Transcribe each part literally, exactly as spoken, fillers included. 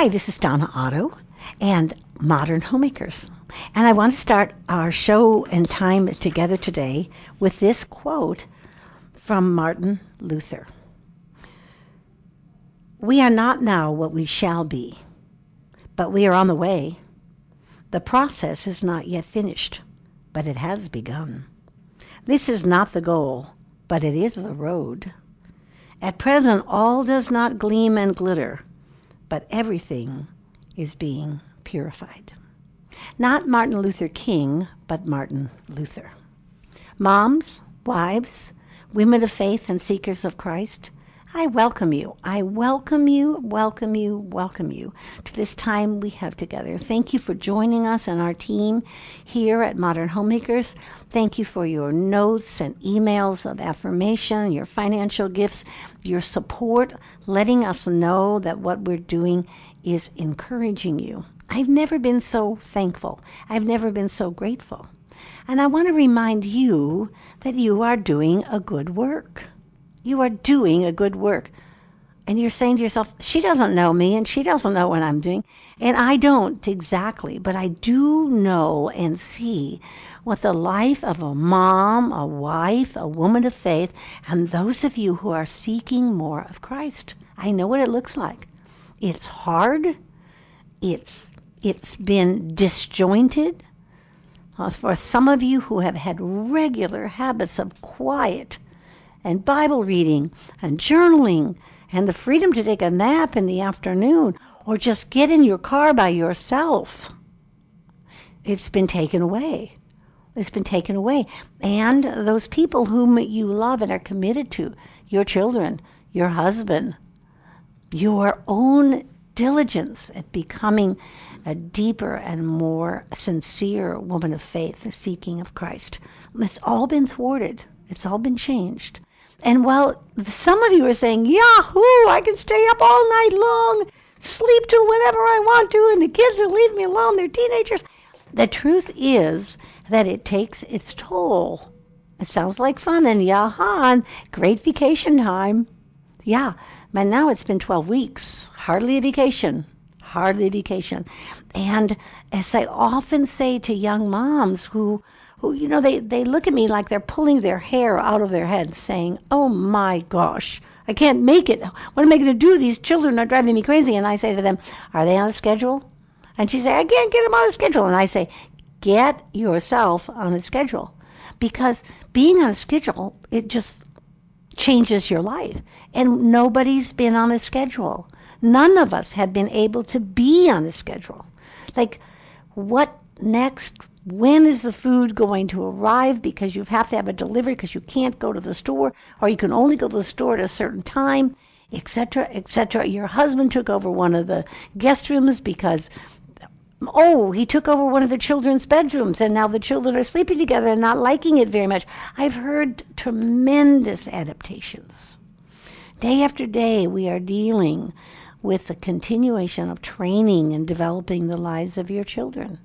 Hi, this is Donna Otto and Modern Homemakers. And I want to start our show and time together today with this quote from Martin Luther. We are not now what we shall be, but we are on the way. The process is not yet finished, but it has begun. This is not the goal, but it is the road. At present, all does not gleam and glitter, but everything is being purified. Not Martin Luther King, but Martin Luther. Moms, wives, women of faith and seekers of Christ, I welcome you. I welcome you, welcome you, welcome you to this time we have together. Thank you for joining us and our team here at Modern Homemakers. Thank you for your notes and emails of affirmation, your financial gifts, your support, letting us know that what we're doing is encouraging you. I've never been so thankful. I've never been so grateful. And I want to remind you that you are doing a good work. You are doing a good work. And you're saying to yourself, she doesn't know me and she doesn't know what I'm doing. And I don't exactly, but I do know and see what the life of a mom, a wife, a woman of faith, and those of you who are seeking more of Christ. I know what it looks like. It's hard. It's it's been disjointed. Uh, for some of you who have had regular habits of quiet and Bible reading and journaling and the freedom to take a nap in the afternoon or just get in your car by yourself. It's been taken away. It's been taken away. And those people whom you love and are committed to, your children, your husband, your own diligence at becoming a deeper and more sincere woman of faith, the seeking of Christ. It's all been thwarted. It's all been changed. And while some of you are saying, Yahoo, I can stay up all night long, sleep till whenever I want to, and the kids will leave me alone, they're teenagers. The truth is that it takes its toll. It sounds like fun and yaha and great vacation time. Yeah, but now it's been twelve weeks, hardly a vacation, hardly a vacation. And as I often say to young moms who who, you know, they, they look at me like they're pulling their hair out of their head saying, oh, my gosh, I can't make it. What am I going to do? These children are driving me crazy. And I say to them, are they on a schedule? And she say, I can't get them on a schedule. And I say, get yourself on a schedule, because being on a schedule, it just changes your life. And nobody's been on a schedule. None of us have been able to be on a schedule. Like, what next? When is the food going to arrive? Because you have to have a delivery because you can't go to the store, or you can only go to the store at a certain time, et cetera, et cetera. Your husband took over one of the guest rooms because, oh, he took over one of the children's bedrooms, and now the children are sleeping together and not liking it very much. I've heard tremendous adaptations. Day after day, we are dealing with the continuation of training and developing the lives of your children.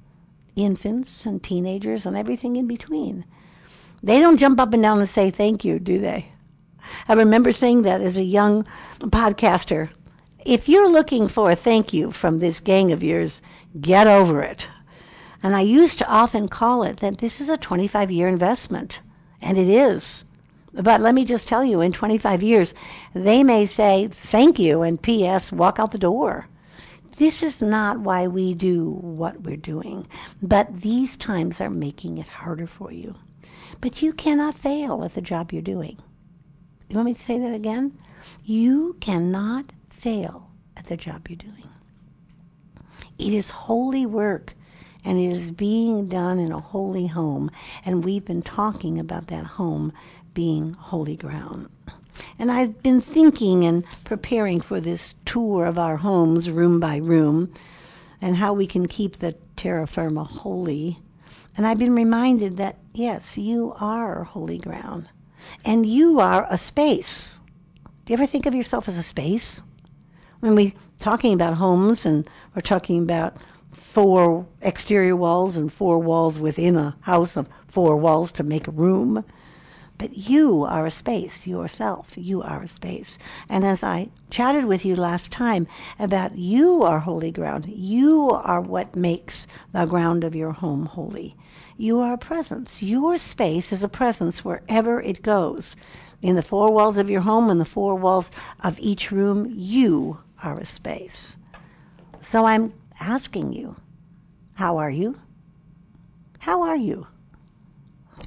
Infants and teenagers and everything in between. They don't jump up and down and say thank you, do they? I remember saying that as a young podcaster. If you're looking for a thank you from this gang of yours, get over it. And I used to often call it that this is a twenty-five year investment. And it is. But let me just tell you, in twenty-five years, they may say thank you and P S walk out the door. This is not why we do what we're doing, but these times are making it harder for you. But you cannot fail at the job you're doing. You want me to say that again? You cannot fail at the job you're doing. It is holy work, and it is being done in a holy home, and we've been talking about that home being holy ground. And I've been thinking and preparing for this tour of our homes, room by room, and how we can keep the terra firma holy. And I've been reminded that, yes, you are holy ground. And you are a space. Do you ever think of yourself as a space? When we're talking about homes and we're talking about four exterior walls and four walls within a house of four walls to make a room, But you are a space, yourself. You are a space. And as I chatted with you last time about, you are holy ground. You are what makes the ground of your home holy. You are a presence. Your space is a presence wherever it goes. In the four walls of your home, in the four walls of each room, you are a space. So I'm asking you, how are you? How are you?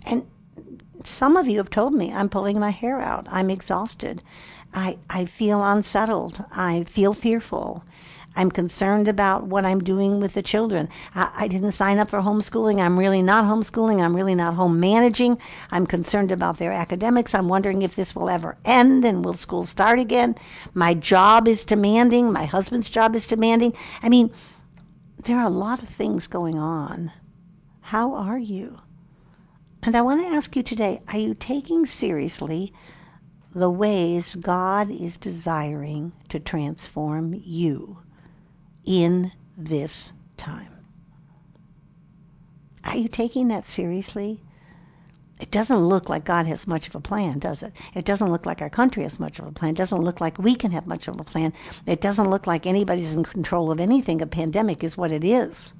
And some of you have told me, I'm pulling my hair out. I'm exhausted. I, I feel unsettled. I feel fearful. I'm concerned about what I'm doing with the children. I, I didn't sign up for homeschooling. I'm really not homeschooling. I'm really not home managing. I'm concerned about their academics. I'm wondering if this will ever end, and will school start again? My job is demanding. My husband's job is demanding. I mean, there are a lot of things going on. How are you? And I want to ask you today, are you taking seriously the ways God is desiring to transform you in this time? Are you taking that seriously? It doesn't look like God has much of a plan, does it? It doesn't look like our country has much of a plan. It doesn't look like we can have much of a plan. It doesn't look like anybody's in control of anything. A pandemic is what it is.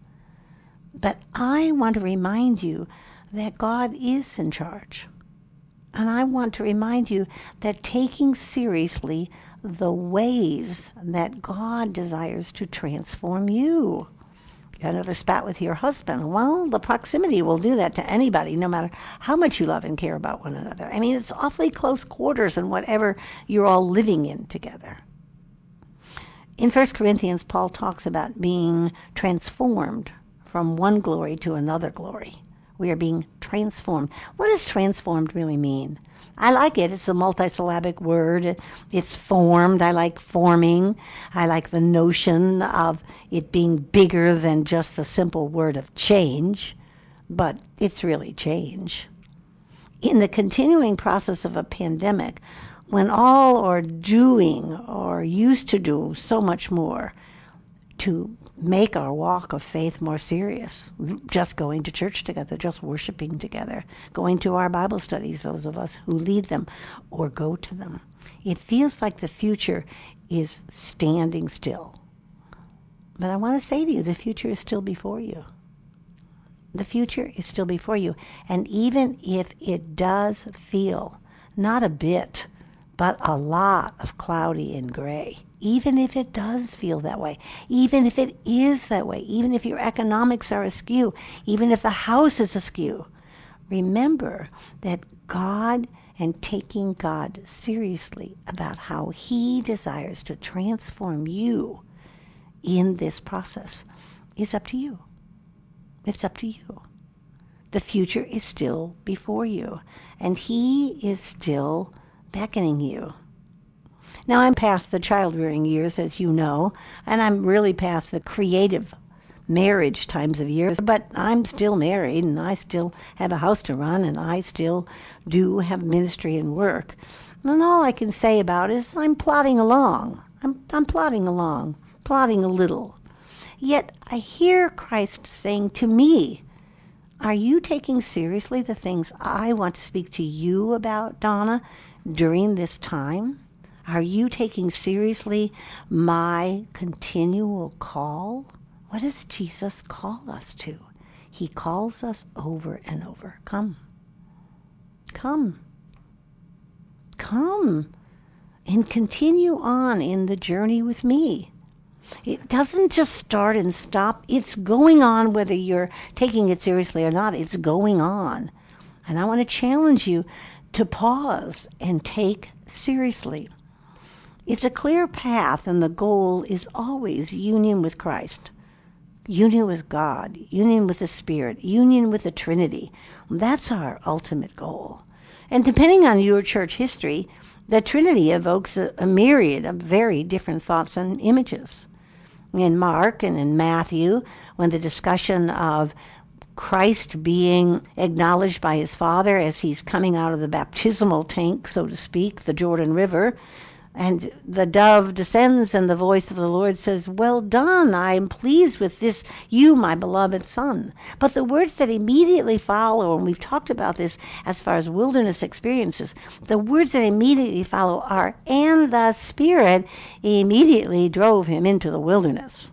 But I want to remind you that God is in charge. And I want to remind you that taking seriously the ways that God desires to transform you. Got another spat with your husband. Well, the proximity will do that to anybody, no matter how much you love and care about one another. I mean, it's awfully close quarters in whatever you're all living in together. In First Corinthians, Paul talks about being transformed from one glory to another glory. We are being transformed. What does transformed really mean? I like it. It's a multisyllabic word. It's formed. I like forming. I like the notion of it being bigger than just the simple word of change, but it's really change. In the continuing process of a pandemic, when all are doing or used to do so much more to make our walk of faith more serious, just going to church together, just worshiping together, going to our Bible studies, those of us who lead them or go to them. It feels like the future is standing still. But I want to say to you, the future is still before you. The future is still before you. And even if it does feel not a bit, but a lot of cloudy and gray, even if it does feel that way, even if it is that way, even if your economics are askew, even if the house is askew, remember that God, and taking God seriously about how he desires to transform you in this process, is up to you. It's up to you. The future is still before you, and he is still beckoning you. Now, I'm past the child-rearing years, as you know, and I'm really past the creative marriage times of years, but I'm still married, and I still have a house to run, and I still do have ministry and work. And all I can say about it is I'm plodding along. I'm, I'm plodding along, plodding a little. Yet I hear Christ saying to me, are you taking seriously the things I want to speak to you about, Donna, during this time? Are you taking seriously my continual call? What does Jesus call us to? He calls us over and over. Come. Come. Come and continue on in the journey with me. It doesn't just start and stop. It's going on whether you're taking it seriously or not. It's going on. And I want to challenge you to pause and take seriously. It's a clear path, and the goal is always union with Christ, union with God, union with the Spirit, union with the Trinity. That's our ultimate goal. And depending on your church history, the Trinity evokes a, a myriad of very different thoughts and images. In Mark and in Matthew, when the discussion of Christ being acknowledged by his Father as he's coming out of the baptismal tank, so to speak, the Jordan River, And the dove descends, and the voice of the Lord says, "Well done, I am pleased with this, you, my beloved son." But the words that immediately follow, and we've talked about this as far as wilderness experiences, the words that immediately follow are, "And the Spirit immediately drove him into the wilderness."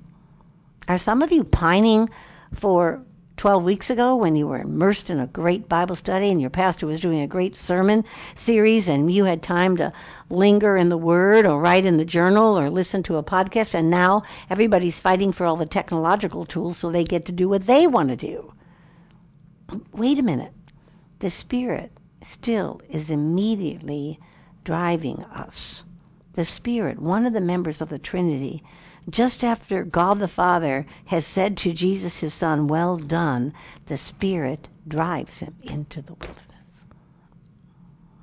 Are some of you pining for twelve weeks ago when you were immersed in a great Bible study and your pastor was doing a great sermon series and you had time to linger in the Word or write in the journal or listen to a podcast, and now everybody's fighting for all the technological tools so they get to do what they want to do? Wait a minute. The Spirit still is immediately driving us. The Spirit, one of the members of the Trinity, just after God the Father has said to Jesus, his son, "Well done," the Spirit drives him into the wilderness.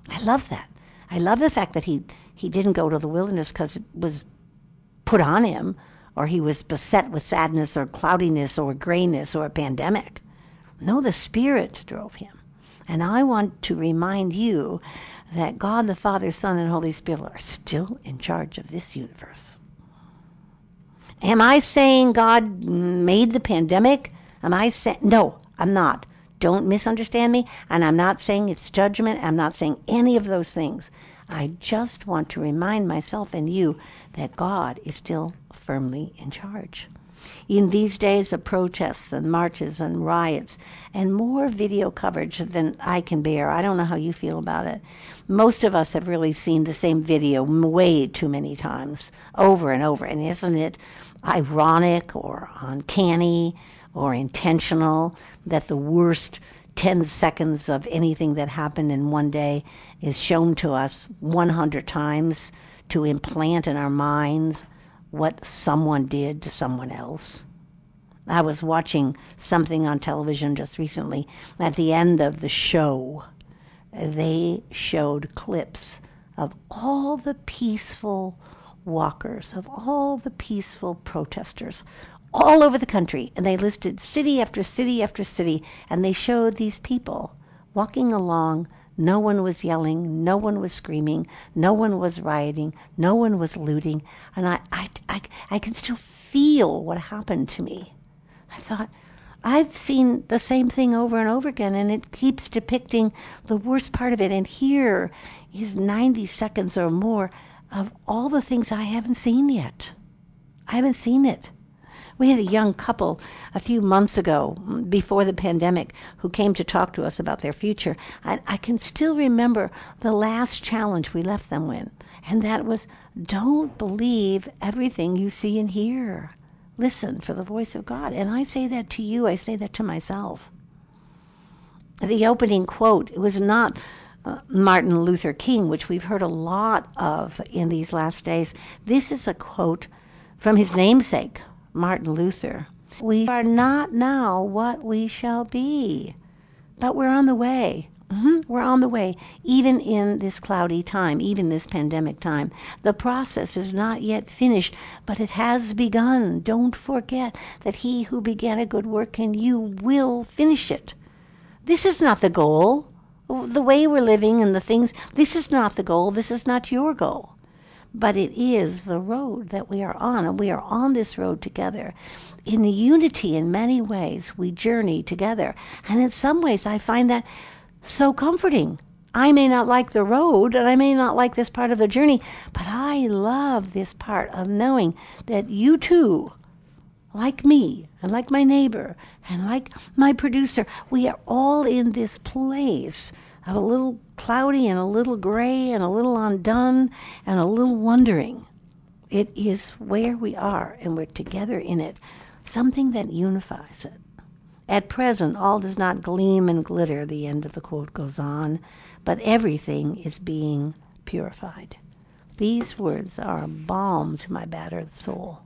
I love that. I love the fact that he, he didn't go to the wilderness because it was put on him, or he was beset with sadness or cloudiness or grayness or a pandemic. No, the Spirit drove him. And I want to remind you that God the Father, Son, and Holy Spirit are still in charge of this universe. Am I saying God made the pandemic? Am I saying? No, I'm not. Don't misunderstand me. And I'm not saying it's judgment. I'm not saying any of those things. I just want to remind myself and you that God is still firmly in charge. In these days of protests and marches and riots and more video coverage than I can bear, I don't know how you feel about it. Most of us have really seen the same video way too many times, over and over. And isn't it ironic or uncanny or intentional that the worst ten seconds of anything that happened in one day is shown to us one hundred times to implant in our minds what someone did to someone else? I was watching something on television just recently. At the end of the show, they showed clips of all the peaceful walkers, of all the peaceful protesters all over the country. And they listed city after city after city, and they showed these people walking along. No one was yelling, no one was screaming, no one was rioting, no one was looting. And I, I, I, I can still feel what happened to me. I thought, I've seen the same thing over and over again, and it keeps depicting the worst part of it. And here is ninety seconds or more of all the things I haven't seen yet. I haven't seen it. We had a young couple a few months ago, before the pandemic, who came to talk to us about their future. I, I can still remember the last challenge we left them with, and that was, don't believe everything you see and hear. Listen for the voice of God. And I say that to you. I say that to myself. The opening quote, it was not uh, Martin Luther King, which we've heard a lot of in these last days. This is a quote from his namesake, Martin Luther. "We are not now what we shall be, but we're on the way." Mm-hmm. We're on the way, even in this cloudy time, even this pandemic time. The process is not yet finished, but it has begun. Don't forget that he who began a good work in you will finish it. This is not the goal. The way we're living and the things, this is not the goal. This is not your goal. But it is the road that we are on, and we are on this road together. In the unity, in many ways, we journey together. And in some ways, I find that so comforting. I may not like the road, and I may not like this part of the journey, but I love this part of knowing that you too, like me, and like my neighbor, and like my producer, we are all in this place of a little cloudy and a little gray and a little undone and a little wondering. It is where we are, and we're together in it, something that unifies it. "At present, all does not gleam and glitter," the end of the quote goes on, "but everything is being purified." These words are a balm to my battered soul.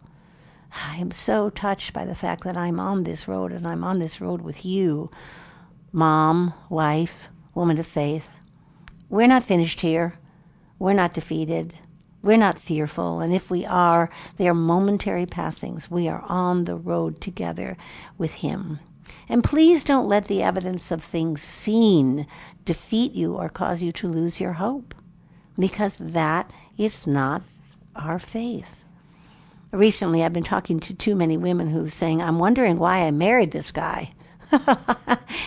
I am so touched by the fact that I'm on this road, and I'm on this road with you, mom, wife, woman of faith. We're not finished here. We're not defeated. We're not fearful. And if we are, they are momentary passings. We are on the road together with him. And please don't let the evidence of things seen defeat you or cause you to lose your hope, because that It's not our faith. Recently, I've been talking to too many women who are saying, I'm wondering why I married this guy.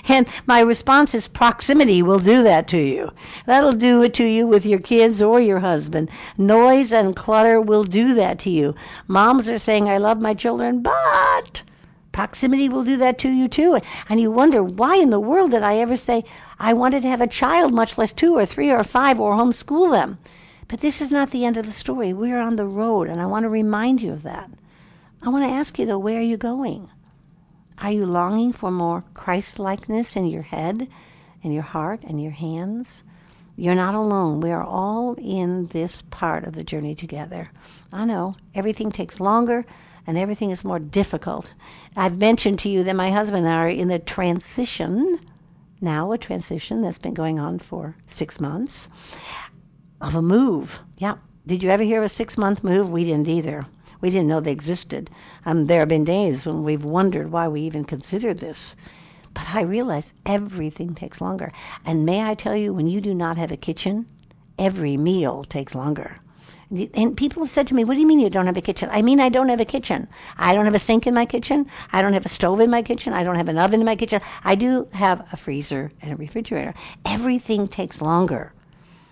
And my response is, proximity will do that to you. That'll do it to you with your kids or your husband. Noise and clutter will do that to you. Moms are saying, I love my children, but proximity will do that to you too. And you wonder, why in the world did I ever say, I wanted to have a child, much less two or three or five, or homeschool them? But this is not the end of the story. We're on the road, and I want to remind you of that. I want to ask you, though, where are you going? Are you longing for more Christ-likeness in your head, in your heart, and your hands? You're not alone. We are all in this part of the journey together. I know, everything takes longer, and everything is more difficult. I've mentioned to you that my husband and I are in the transition, now a transition that's been going on for six months, of a move. Yeah. Did you ever hear of a six-month move? We didn't either. We didn't know they existed. Um, there have been days when we've wondered why we even considered this. But I realize everything takes longer. And may I tell you, when you do not have a kitchen, every meal takes longer. And people have said to me, what do you mean you don't have a kitchen? I mean, I don't have a kitchen. I don't have a sink in my kitchen. I don't have a stove in my kitchen. I don't have an oven in my kitchen. I do have a freezer and a refrigerator. Everything takes longer.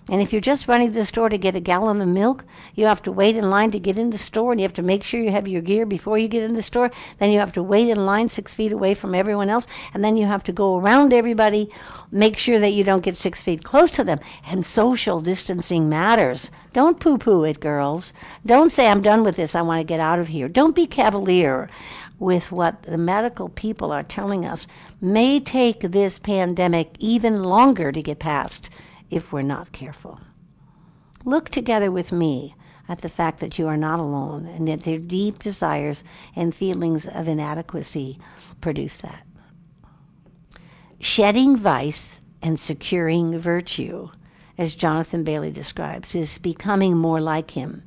And if you're just running to the store to get a gallon of milk, you have to wait in line to get in the store, and you have to make sure you have your gear before you get in the store. Then you have to wait in line six feet away from everyone else, and then you have to go around everybody, make sure that you don't get six feet close to them. And social distancing matters. Don't poo-poo it, girls. Don't say, I'm done with this, I want to get out of here. Don't be cavalier with what the medical people are telling us may take this pandemic even longer to get past if we're not careful. Look together with me at the fact that you are not alone, and that their deep desires and feelings of inadequacy produce that. Shedding vice and securing virtue, as Jonathan Bailey describes, is becoming more like him,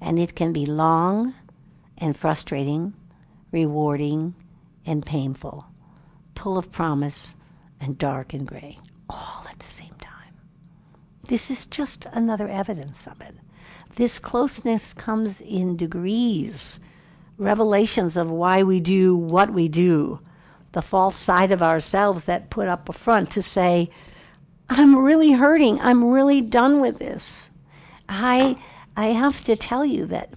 and it can be long and frustrating, rewarding and painful, full of promise and dark and gray, all at the same time. This is just another evidence of it. This closeness comes in degrees, revelations of why we do what we do, the false side of ourselves that put up a front to say, I'm really hurting, I'm really done with this. I, I have to tell you that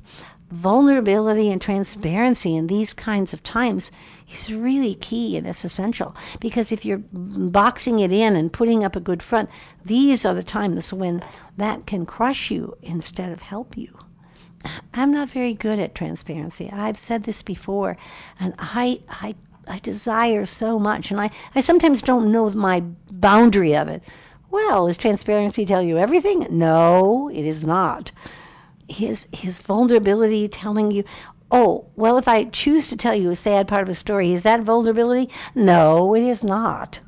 vulnerability and transparency in these kinds of times is really key, and it's essential, because if you're boxing it in and putting up a good front, these are the times when that can crush you instead of help you. I'm not very good at transparency. I've said this before, and I I, I desire so much, and I, I sometimes don't know my boundary of it. Well, does transparency tell you everything? No, it is not. His his vulnerability telling you, oh, well, if I choose to tell you a sad part of a story, is that vulnerability? No, it is not.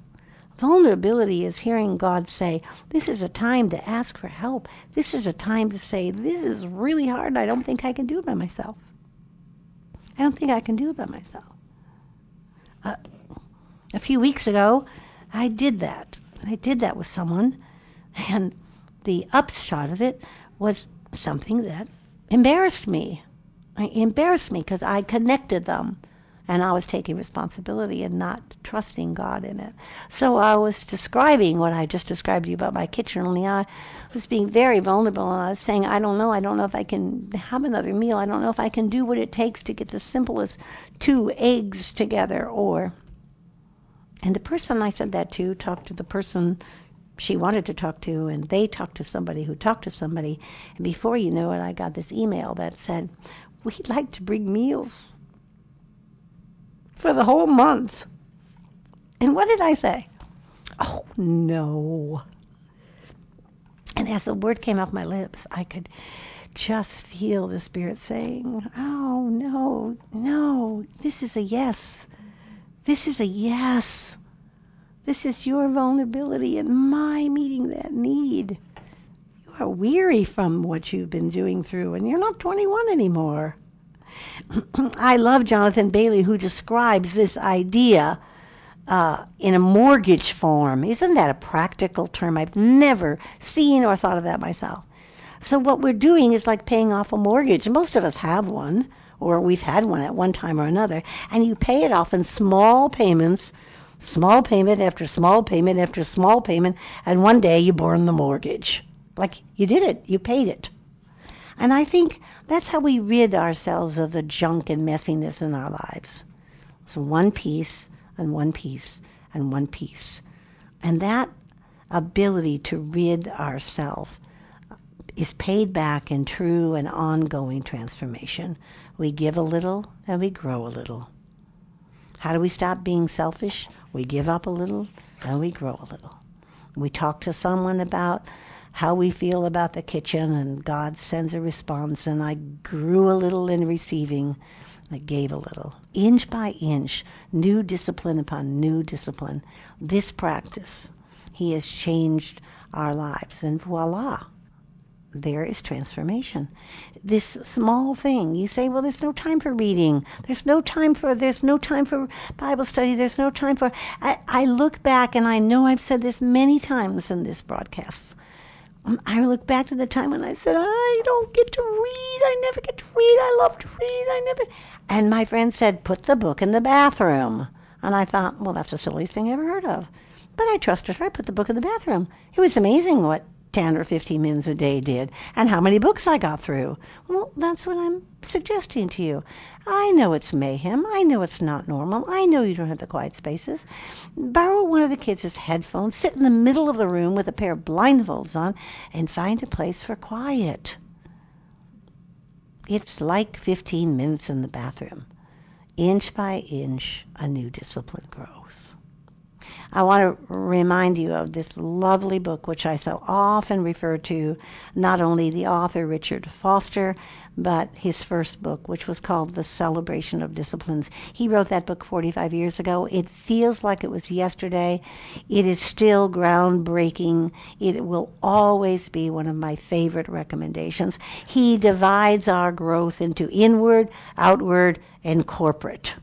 Vulnerability is hearing God say, this is a time to ask for help. This is a time to say, this is really hard, and I don't think I can do it by myself. I don't think I can do it by myself. Uh, a few weeks ago, I did that. I did that with someone, and the upshot of it was something that embarrassed me. It embarrassed me because I connected them, and I was taking responsibility and not trusting God in it. So I was describing what I just described to you about my kitchen, only I was being very vulnerable, and I was saying, I don't know, I don't know if I can have another meal. I don't know if I can do what it takes to get the simplest two eggs together. Or, and the person I said that to talked to the person she wanted to talk to, and they talked to somebody who talked to somebody. And before you know it, I got this email that said, we'd like to bring meals for the whole month. And what did I say? Oh, no. And as the word came off my lips, I could just feel the Spirit saying, oh, no, no, this is a yes. This is a yes. This is your vulnerability and my meeting that need. You are weary from what you've been doing through, and you're not twenty-one anymore. I love Jonathan Bailey, who describes this idea uh, in a mortgage form. Isn't that a practical term? I've never seen or thought of that myself. So what we're doing is like paying off a mortgage. Most of us have one, or we've had one at one time or another, and you pay it off in small payments, small payment after small payment after small payment, and one day you burn the mortgage. Like, you did it. You paid it. And I think that's how we rid ourselves of the junk and messiness in our lives. It's one piece and one piece and one piece. And that ability to rid ourselves is paid back in true and ongoing transformation. We give a little and we grow a little. How do we stop being selfish? We give up a little and we grow a little. We talk to someone about how we feel about the kitchen, and God sends a response, and I grew a little in receiving, I gave a little. Inch by inch, new discipline upon new discipline. This practice, He has changed our lives, and voila, there is transformation. This small thing, you say, well, there's no time for reading. There's no time for, there's no time for Bible study. There's no time for, I, I look back, and I know I've said this many times in this broadcast. I look back to the time when I said, I don't get to read. I never get to read. I love to read. I never. And my friend said, put the book in the bathroom. And I thought, well, that's the silliest thing I ever heard of. But I trusted her. I put the book in the bathroom. It was amazing what ten or fifteen minutes a day did and how many books I got through. Well, that's what I'm suggesting to you. I know it's mayhem. I know it's not normal. I know you don't have the quiet spaces. Borrow one of the kids' headphones, sit in the middle of the room with a pair of blindfolds on, and find a place for quiet. It's like fifteen minutes in the bathroom. Inch by inch, a new discipline grows. I want to remind you of this lovely book, which I so often refer to, not only the author, Richard Foster, but his first book, which was called The Celebration of Disciplines. He wrote that book forty-five years ago. It feels like it was yesterday. It is still groundbreaking. It will always be one of my favorite recommendations. He divides our growth into inward, outward, and corporate.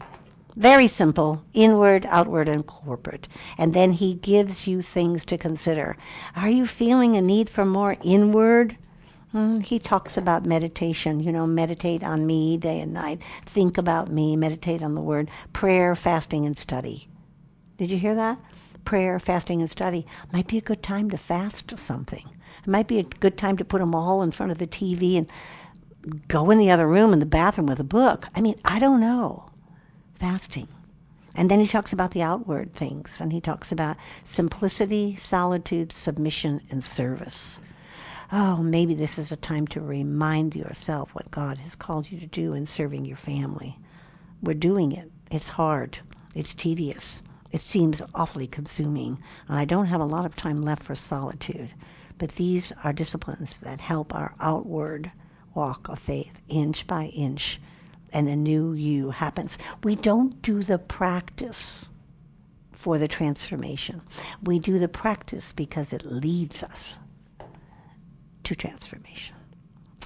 Very simple, inward, outward, and corporate. And then he gives you things to consider. Are you feeling a need for more inward? Mm, he talks about meditation, you know, meditate on me day and night. Think about me, meditate on the word. Prayer, fasting, and study. Did you hear that? Prayer, fasting, and study. Might be a good time to fast something. It might be a good time to put them all in front of the T V and go in the other room in the bathroom with a book. I mean, I don't know. Fasting. And then he talks about the outward things, and he talks about simplicity, solitude, submission, and service. Oh, maybe this is a time to remind yourself what God has called you to do in serving your family. We're doing it. It's hard. It's tedious. It seems awfully consuming, and I don't have a lot of time left for solitude. But these are disciplines that help our outward walk of faith, inch by inch, and a new you happens. We don't do the practice for the transformation. We do the practice because it leads us to transformation.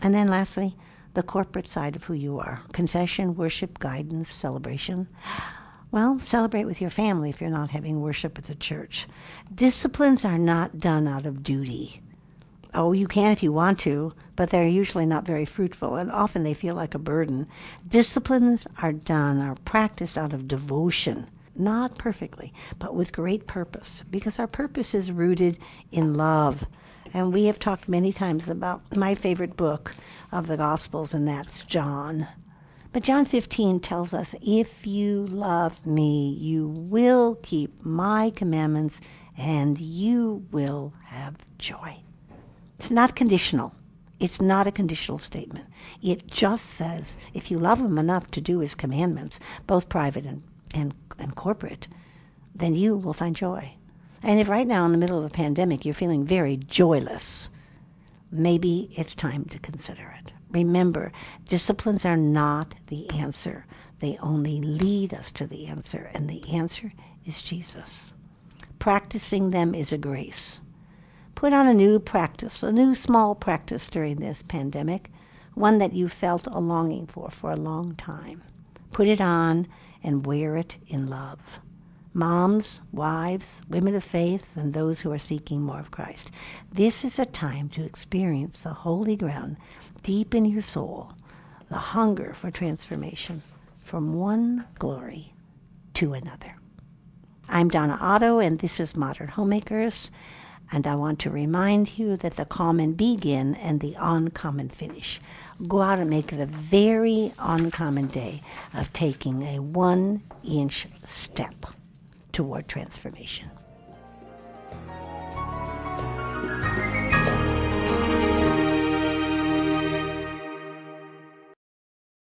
And then lastly, the corporate side of who you are. Confession, worship, guidance, celebration. Well, celebrate with your family if you're not having worship at the church. Disciplines are not done out of duty. Oh, you can if you want to, but they're usually not very fruitful, and often they feel like a burden. Disciplines are done, are practiced out of devotion, not perfectly, but with great purpose, because our purpose is rooted in love. And we have talked many times about my favorite book of the Gospels, and that's John. But John fifteen tells us, if you love me, you will keep my commandments, and you will have joy. It's not conditional. It's not a conditional statement. It just says, if you love him enough to do his commandments, both private and, and, and corporate, then you will find joy. And if right now in the middle of a pandemic you're feeling very joyless, maybe it's time to consider it. Remember, disciplines are not the answer. They only lead us to the answer, and the answer is Jesus. Practicing them is a grace. Put on a new practice, a new small practice during this pandemic, one that you felt a longing for for a long time. Put it on and wear it in love. moms, wives, women of faith, and those who are seeking more of Christ. This is a time to experience the holy ground deep in your soul, the hunger for transformation from one glory to another. I'm Donna Otto, and this is Modern Homemakers, and I want to remind you that the common begin and the uncommon finish. Go out and make it a very uncommon day of taking a one-inch step toward transformation.